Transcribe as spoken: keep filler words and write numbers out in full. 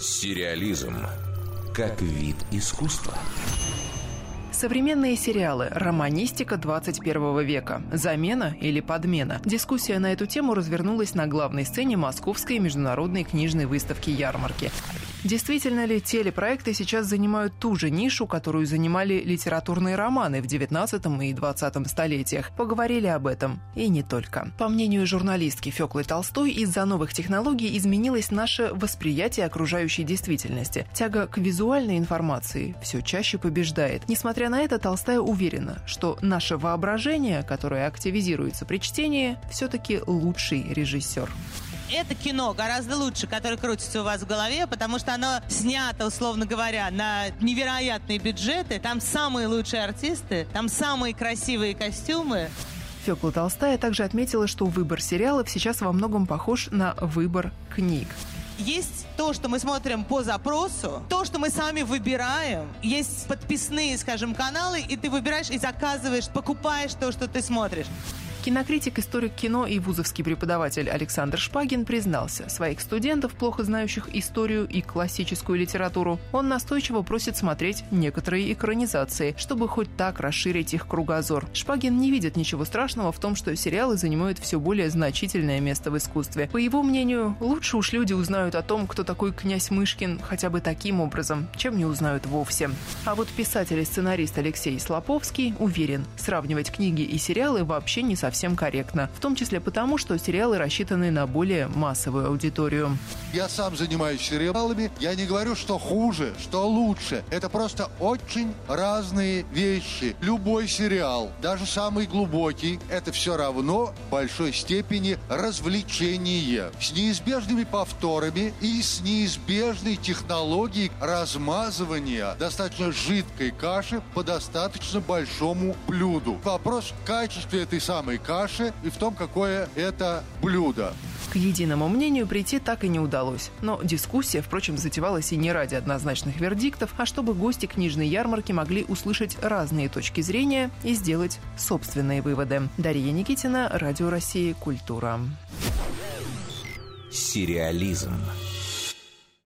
Сериализм как вид искусства. Современные сериалы. Романистика двадцать первого века. Замена или подмена? Дискуссия на эту тему развернулась на главной сцене Московской международной книжной выставки-ярмарки. Действительно ли телепроекты сейчас занимают ту же нишу, которую занимали литературные романы в девятнадцатом и двадцатом столетиях? Поговорили об этом. И не только. По мнению журналистки Фёклы Толстой, из-за новых технологий изменилось наше восприятие окружающей действительности. Тяга к визуальной информации все чаще побеждает. Несмотря на это, Толстая уверена, что наше воображение, которое активизируется при чтении, все-таки лучший режиссер. Это кино гораздо лучше, которое крутится у вас в голове, потому что оно снято, условно говоря, на невероятные бюджеты. Там самые лучшие артисты, там самые красивые костюмы. Фёкла Толстая также отметила, что выбор сериалов сейчас во многом похож на выбор книг. Есть то, что мы смотрим по запросу, то, что мы сами выбираем. Есть подписные, скажем, каналы, и ты выбираешь и заказываешь, покупаешь то, что ты смотришь. Кинокритик, историк кино и вузовский преподаватель Александр Шпагин признался, своих студентов, плохо знающих историю и классическую литературу, он настойчиво просит смотреть некоторые экранизации, чтобы хоть так расширить их кругозор. Шпагин не видит ничего страшного в том, что сериалы занимают все более значительное место в искусстве. По его мнению, лучше уж люди узнают о том, кто такой князь Мышкин, хотя бы таким образом, чем не узнают вовсе. А вот писатель и сценарист Алексей Слаповский уверен, сравнивать книги и сериалы вообще не совсем совсем корректно. В том числе потому, что сериалы рассчитаны на более массовую аудиторию. Я сам занимаюсь сериалами. Я не говорю, что хуже, что лучше. Это просто очень разные вещи. Любой сериал, даже самый глубокий, это все равно в большой степени развлечение. С неизбежными повторами и с неизбежной технологией размазывания достаточно жидкой каши по достаточно большому блюду. Вопрос в качестве этой самой каши и в том, какое это блюдо. К единому мнению прийти так и не удалось. Но дискуссия, впрочем, затевалась и не ради однозначных вердиктов, а чтобы гости книжной ярмарки могли услышать разные точки зрения и сделать собственные выводы. Дарья Никитина, Радио России, Культура. Сериализм.